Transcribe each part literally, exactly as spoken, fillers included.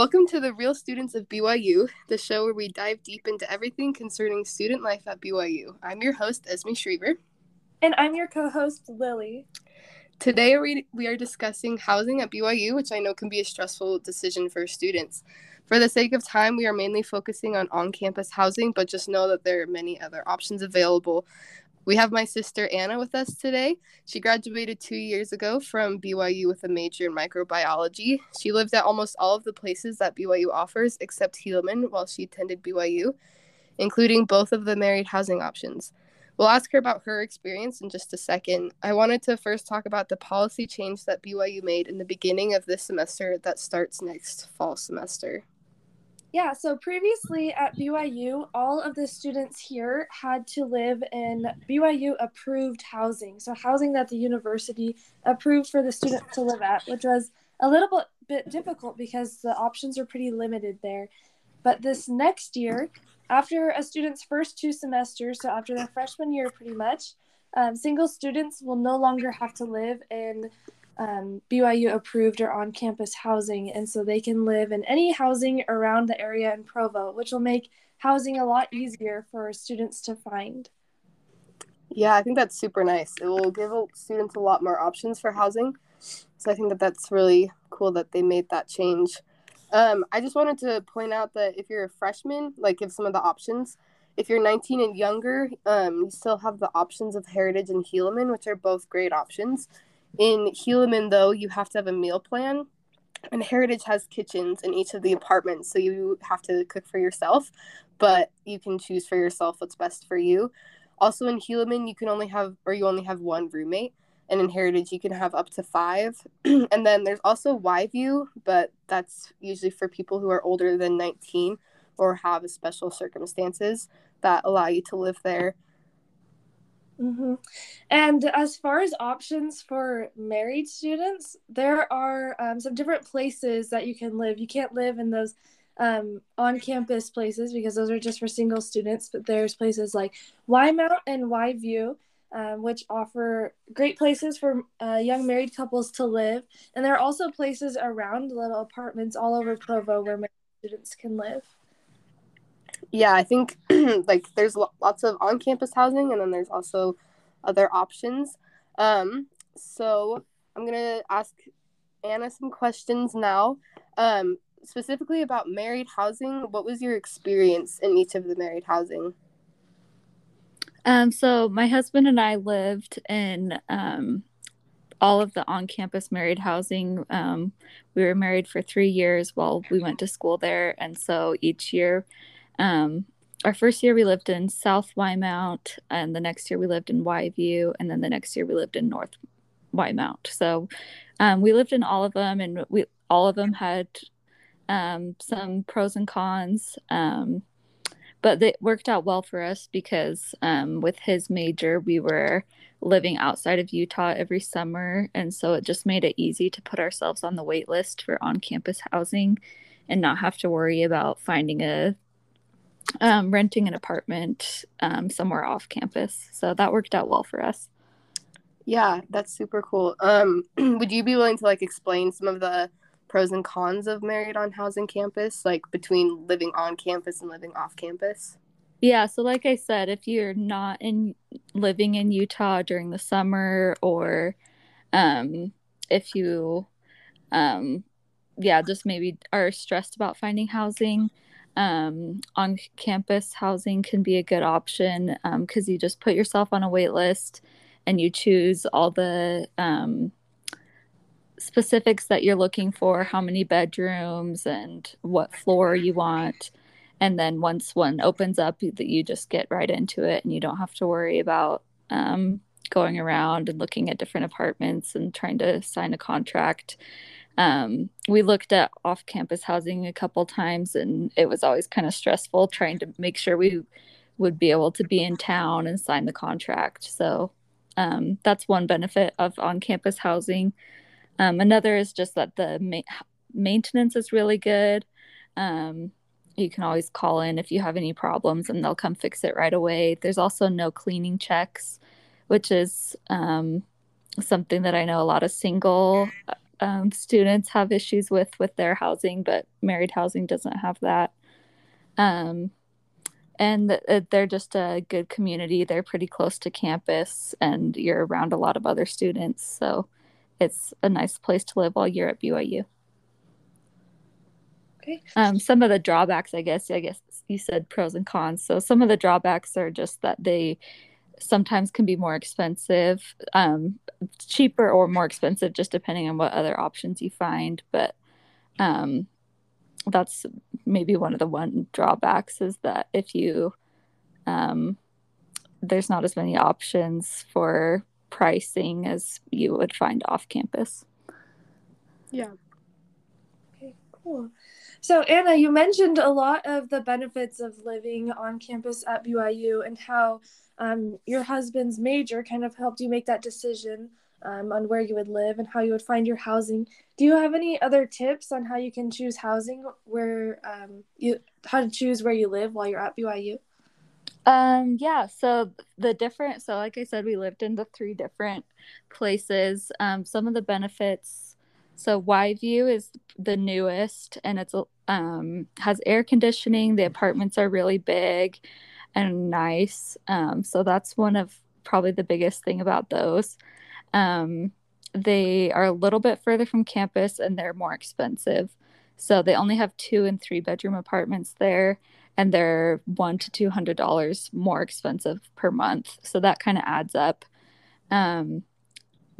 Welcome to The Real Students of B Y U, the show where we dive deep into everything concerning student life at B Y U. I'm your host, Esme Schriever. And I'm your co-host, Lily. Today we, we are discussing housing at B Y U, which I know can be a stressful decision for students. For the sake of time, we are mainly focusing on on-campus housing, but just know that there are many other options available. We have my sister Anna with us today. She graduated two years ago from B Y U with a major in microbiology. She lived at almost all of the places that B Y U offers except Helaman while she attended B Y U, including both of the married housing options. We'll ask her about her experience in just a second. I wanted to first talk about the policy change that B Y U made in the beginning of this semester that starts next fall semester. Yeah, so previously at B Y U, all of the students here had to live in B Y U-approved housing, so housing that the university approved for the students to live at, which was a little bit difficult because the options are pretty limited there. But this next year, after a student's first two semesters, so after their freshman year pretty much, um, single students will no longer have to live in Um, B Y U approved or on-campus housing, and so they can live in any housing around the area in Provo, which will make housing a lot easier for students to find. Yeah, I think that's super nice. It will give students a lot more options for housing, so I think that that's really cool that they made that change. Um, I just wanted to point out that if you're a freshman, like give some of the options. If you're nineteen and younger, um, you still have the options of Heritage and Helaman, which are both great options. In Helaman, though, you have to have a meal plan, and Heritage has kitchens in each of the apartments, so you have to cook for yourself, but you can choose for yourself what's best for you. Also, in Helaman, you can only have, or you only have one roommate, and in Heritage, you can have up to five. And then there's also Wyview, but that's usually for people who are older than nineteen or have special circumstances that allow you to live there. Mm-hmm. And as far as options for married students, there are um, some different places that you can live. You can't live in those um, on-campus places because those are just for single students, but there's places like Wymount and Wyview, um, which offer great places for uh, young married couples to live. And there are also places around little apartments all over Provo where married students can live. Yeah, I think like there's lots of on-campus housing, and then there's also other options. Um, so I'm gonna ask Anna some questions now, um, specifically about married housing. What was your experience in each of the married housing? Um, so my husband and I lived in um, all of the on-campus married housing. Um, we were married for three years while we went to school there, and so each year. Um, our first year we lived in South Wymount, and the next year we lived in Wyview, and then the next year we lived in North Wymount. So um, we lived in all of them, and we all of them had um, some pros and cons, um, but it worked out well for us because um, with his major we were living outside of Utah every summer, and so it just made it easy to put ourselves on the wait list for on-campus housing and not have to worry about finding a Um, renting an apartment um, somewhere off campus. So that worked out well for us. Yeah, that's super cool. Um, would you be willing to like explain some of the pros and cons of married on housing campus, like between living on campus and living off campus? Yeah, so like I said, if you're not in living in Utah during the summer, or um, if you, um, yeah, just maybe are stressed about finding housing, Um, on-campus housing can be a good option because um, you just put yourself on a wait list and you choose all the um, specifics that you're looking for, how many bedrooms and what floor you want. And then once one opens up, you, you just get right into it, and you don't have to worry about um, going around and looking at different apartments and trying to sign a contract. Um, we looked at off-campus housing a couple times, and it was always kind of stressful trying to make sure we would be able to be in town and sign the contract. So um, that's one benefit of on-campus housing. Um, another is just that the ma- maintenance is really good. Um, you can always call in if you have any problems, and they'll come fix it right away. There's also no cleaning checks, which is um, something that I know a lot of single um, students have issues with with their housing, but married housing doesn't have that. Um, and th- they're just a good community. They're pretty close to campus, and you're around a lot of other students. So it's a nice place to live all year at B Y U. Okay. Um, some of the drawbacks, I guess, I guess you said pros and cons. So some of the drawbacks are just that they sometimes can be more expensive, um, cheaper or more expensive, just depending on what other options you find. But um, that's maybe one of the one drawbacks, is that if you, um, there's not as many options for pricing as you would find off campus. Yeah. Okay, cool. So Anna, you mentioned a lot of the benefits of living on campus at B Y U and how um, your husband's major kind of helped you make that decision um, on where you would live and how you would find your housing. Do you have any other tips on how you can choose housing where um, you how to choose where you live while you're at B Y U? Um, yeah, so the different, so like I said, we lived in the three different places. Um, some of the benefits, so Wyview is the newest, and it's um, has air conditioning. The apartments are really big and nice. Um, so that's one of probably the biggest thing about those. Um, they are a little bit further from campus, and they're more expensive. So they only have two and three bedroom apartments there, and they're one to two hundred dollars more expensive per month. So that kind of adds up. Um,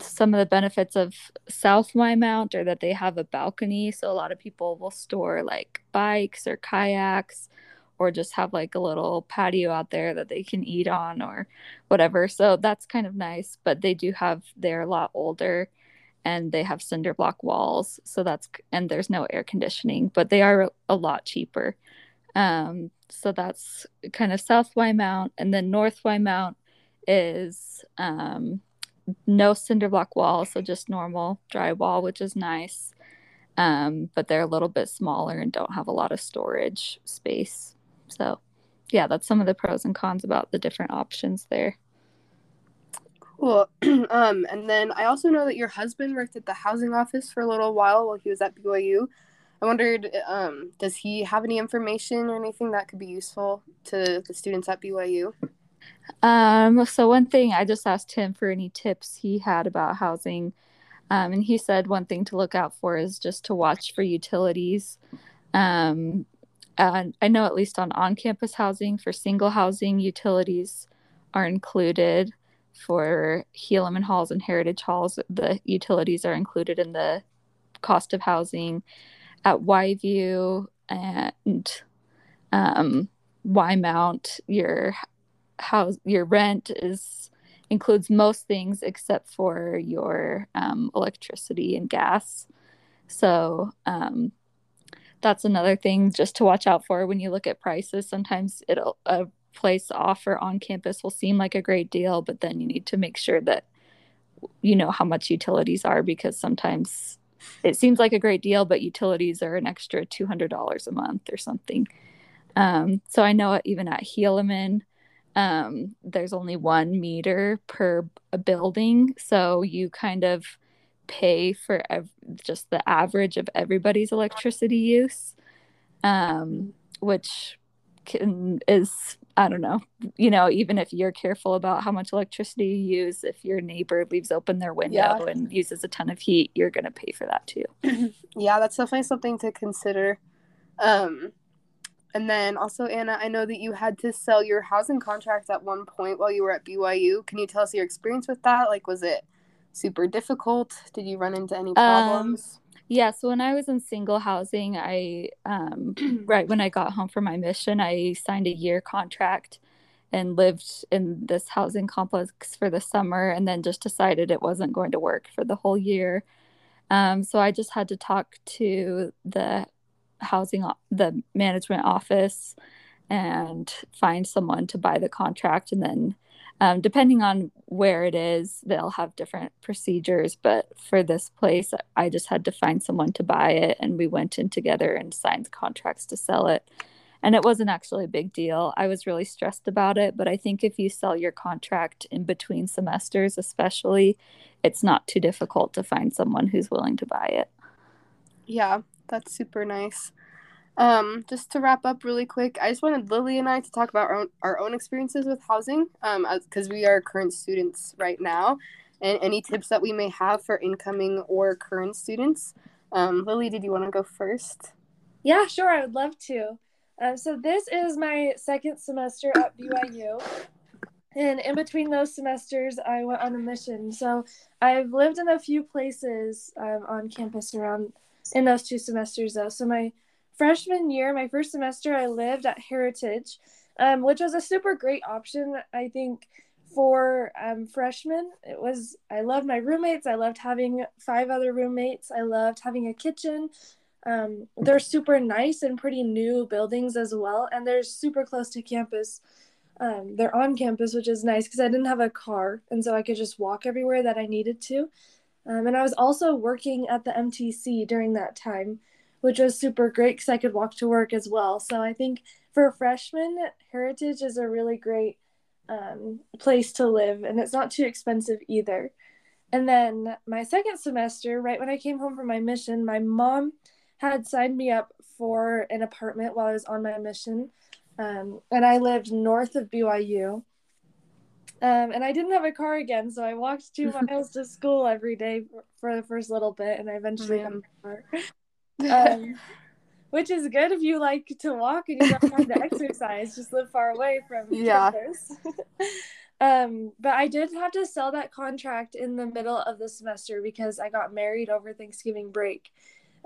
Some of the benefits of South Wymount are that they have a balcony. So a lot of people will store like bikes or kayaks, or just have like a little patio out there that they can eat on or whatever. So that's kind of nice. But they do have, they're a lot older, and they have cinder block walls. So that's, and there's no air conditioning, but they are a lot cheaper. Um, so that's kind of South Wymount. And then North Wymount is, um, no cinder block wall, so just normal drywall, which is nice. Um, but they're a little bit smaller and don't have a lot of storage space. So yeah, that's some of the pros and cons about the different options there. Cool. um, and then I also know that your husband worked at the housing office for a little while while he was at B Y U. I wondered, um, does he have any information or anything that could be useful to the students at B Y U? Um, so one thing, I just asked him for any tips he had about housing, um, and he said one thing to look out for is just to watch for utilities. Um, and I know at least on on-campus housing, for single housing, utilities are included. For Helaman halls and Heritage halls, the utilities are included in the cost of housing. At Wyview and um, Wymount, your how your rent is includes most things except for your um, electricity and gas. So um, that's another thing just to watch out for when you look at prices. Sometimes it'll a place offer on campus will seem like a great deal, but then you need to make sure that you know how much utilities are, because sometimes it seems like a great deal, but utilities are an extra two hundred dollars a month or something. Um, so I know even at Helaman, Um, there's only one meter per a building, so you kind of pay for ev- just the average of everybody's electricity use, um, which can, is, I don't know, you know, even if you're careful about how much electricity you use, if your neighbor leaves open their window yeah. and uses a ton of heat, you're going to pay for that too. Yeah, that's definitely something to consider. Um And then also, Anna, I know that you had to sell your housing contract at one point while you were at B Y U. Can you tell us your experience with that? Like, was it super difficult? Did you run into any problems? Um, yeah, so when I was in single housing, I um, right when I got home from my mission, I signed a year contract and lived in this housing complex for the summer, and then just decided it wasn't going to work for the whole year. Um, so I just had to talk to the housing, the management office, and find someone to buy the contract. And then um, depending on where it is, they'll have different procedures. But for this place, I just had to find someone to buy it, and we went in together and signed contracts to sell it. And it wasn't actually a big deal. I was really stressed about it. But I think if you sell your contract in between semesters, especially, it's not too difficult to find someone who's willing to buy it. Yeah, that's super nice. Um, just to wrap up really quick, I just wanted Lily and I to talk about our own, our own experiences with housing, um, because we are current students right now, and any tips that we may have for incoming or current students. Um, Lily, did you want to go first? Yeah, sure. I would love to. Um, so this is my second semester at B Y U. And in between those semesters, I went on a mission. So I've lived in a few places um, on campus around in those two semesters, though. So my freshman year, my first semester, I lived at Heritage, um, which was a super great option, I think, for um, freshmen. It was, I loved my roommates. I loved having five other roommates. I loved having a kitchen. Um, they're super nice and pretty new buildings as well. And they're super close to campus. Um, they're on campus, which is nice because I didn't have a car. And so I could just walk everywhere that I needed to. Um, and I was also working at the M T C during that time, which was super great because I could walk to work as well. So I think for freshmen, Heritage is a really great um, place to live. And it's not too expensive either. And then my second semester, right when I came home from my mission, my mom had signed me up for an apartment while I was on my mission. Um, and I lived north of B Y U. Um, and I didn't have a car again, so I walked two miles to school every day for the first little bit, and I eventually got a car. Um, which is good if you like to walk and you don't have to exercise, just live far away from yeah. campus. um, but I did have to sell that contract in the middle of the semester because I got married over Thanksgiving break.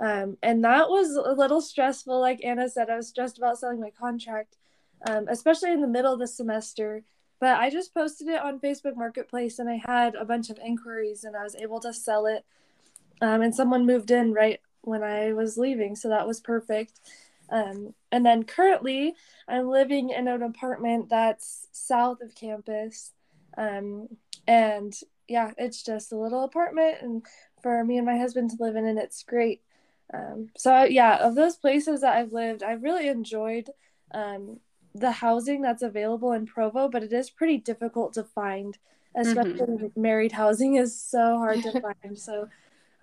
Um, and that was a little stressful. Like Anna said, I was stressed about selling my contract, um, especially in the middle of the semester. But I just posted it on Facebook Marketplace, and I had a bunch of inquiries, and I was able to sell it. Um, and someone moved in right when I was leaving, so that was perfect. Um, and then currently, I'm living in an apartment that's south of campus. Um, and, yeah, it's just a little apartment and for me and my husband to live in, and it's great. Um, so, yeah, of those places that I've lived, I've really enjoyed um, the housing that's available in Provo, but it is pretty difficult to find, especially mm-hmm. married housing is so hard to find. So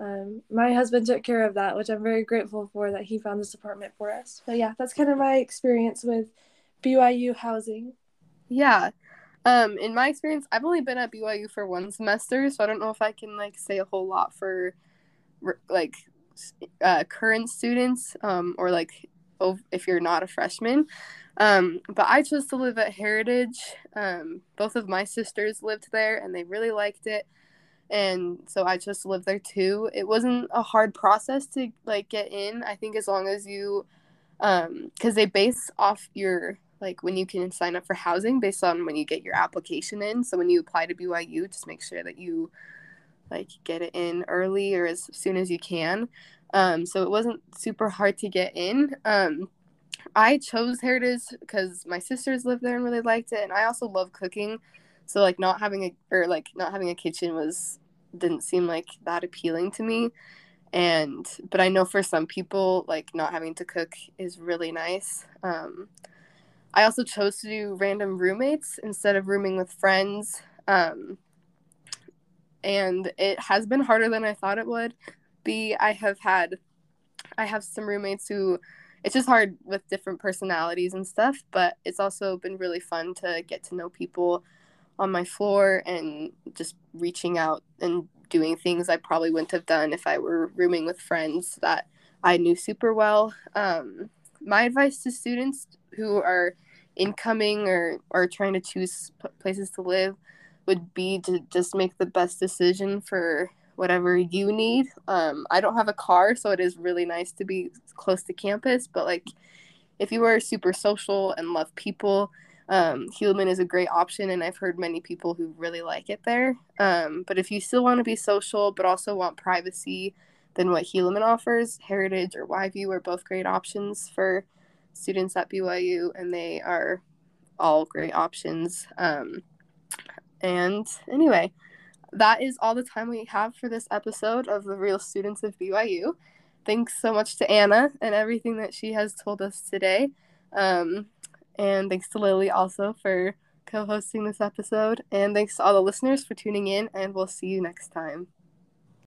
um, my husband took care of that, which I'm very grateful for, that he found this apartment for us. But, yeah, that's kind of my experience with B Y U housing. Yeah. Um, in my experience, I've only been at B Y U for one semester, so I don't know if I can, like, say a whole lot for, like, Uh, current students um, or like ov- if you're not a freshman, um, but I chose to live at Heritage. Um, both of my sisters lived there and they really liked it, and so I chose to live there too. It wasn't a hard process to like get in, I think, as long as you um, because they base off your like when you can sign up for housing based on when you get your application in. So when you apply to B Y U, just make sure that you like get it in early or as soon as you can. Um, so it wasn't super hard to get in. Um, I chose Heritage because my sisters lived there and really liked it. And I also love cooking. So like not having a, or like not having a kitchen was, didn't seem like that appealing to me. And, but I know for some people, like not having to cook is really nice. Um, I also chose to do random roommates instead of rooming with friends. Um, And it has been harder than I thought it would be. I have had, I have some roommates who, it's just hard with different personalities and stuff, but it's also been really fun to get to know people on my floor and just reaching out and doing things I probably wouldn't have done if I were rooming with friends that I knew super well. Um, my advice to students who are incoming or are trying to choose places to live would be to just make the best decision for whatever you need. Um, I don't have a car, so it is really nice to be close to campus. But, like, if you are super social and love people, um, Helaman is a great option, and I've heard many people who really like it there. Um, but if you still want to be social but also want privacy, then what Helaman offers, Heritage or Wyview are both great options for students at B Y U, and they are all great options. Um And anyway, that is all the time we have for this episode of The Real Students of B Y U. Thanks so much to Anna and everything that she has told us today. Um, and thanks to Lily also for co-hosting this episode. And thanks to all the listeners for tuning in, and we'll see you next time.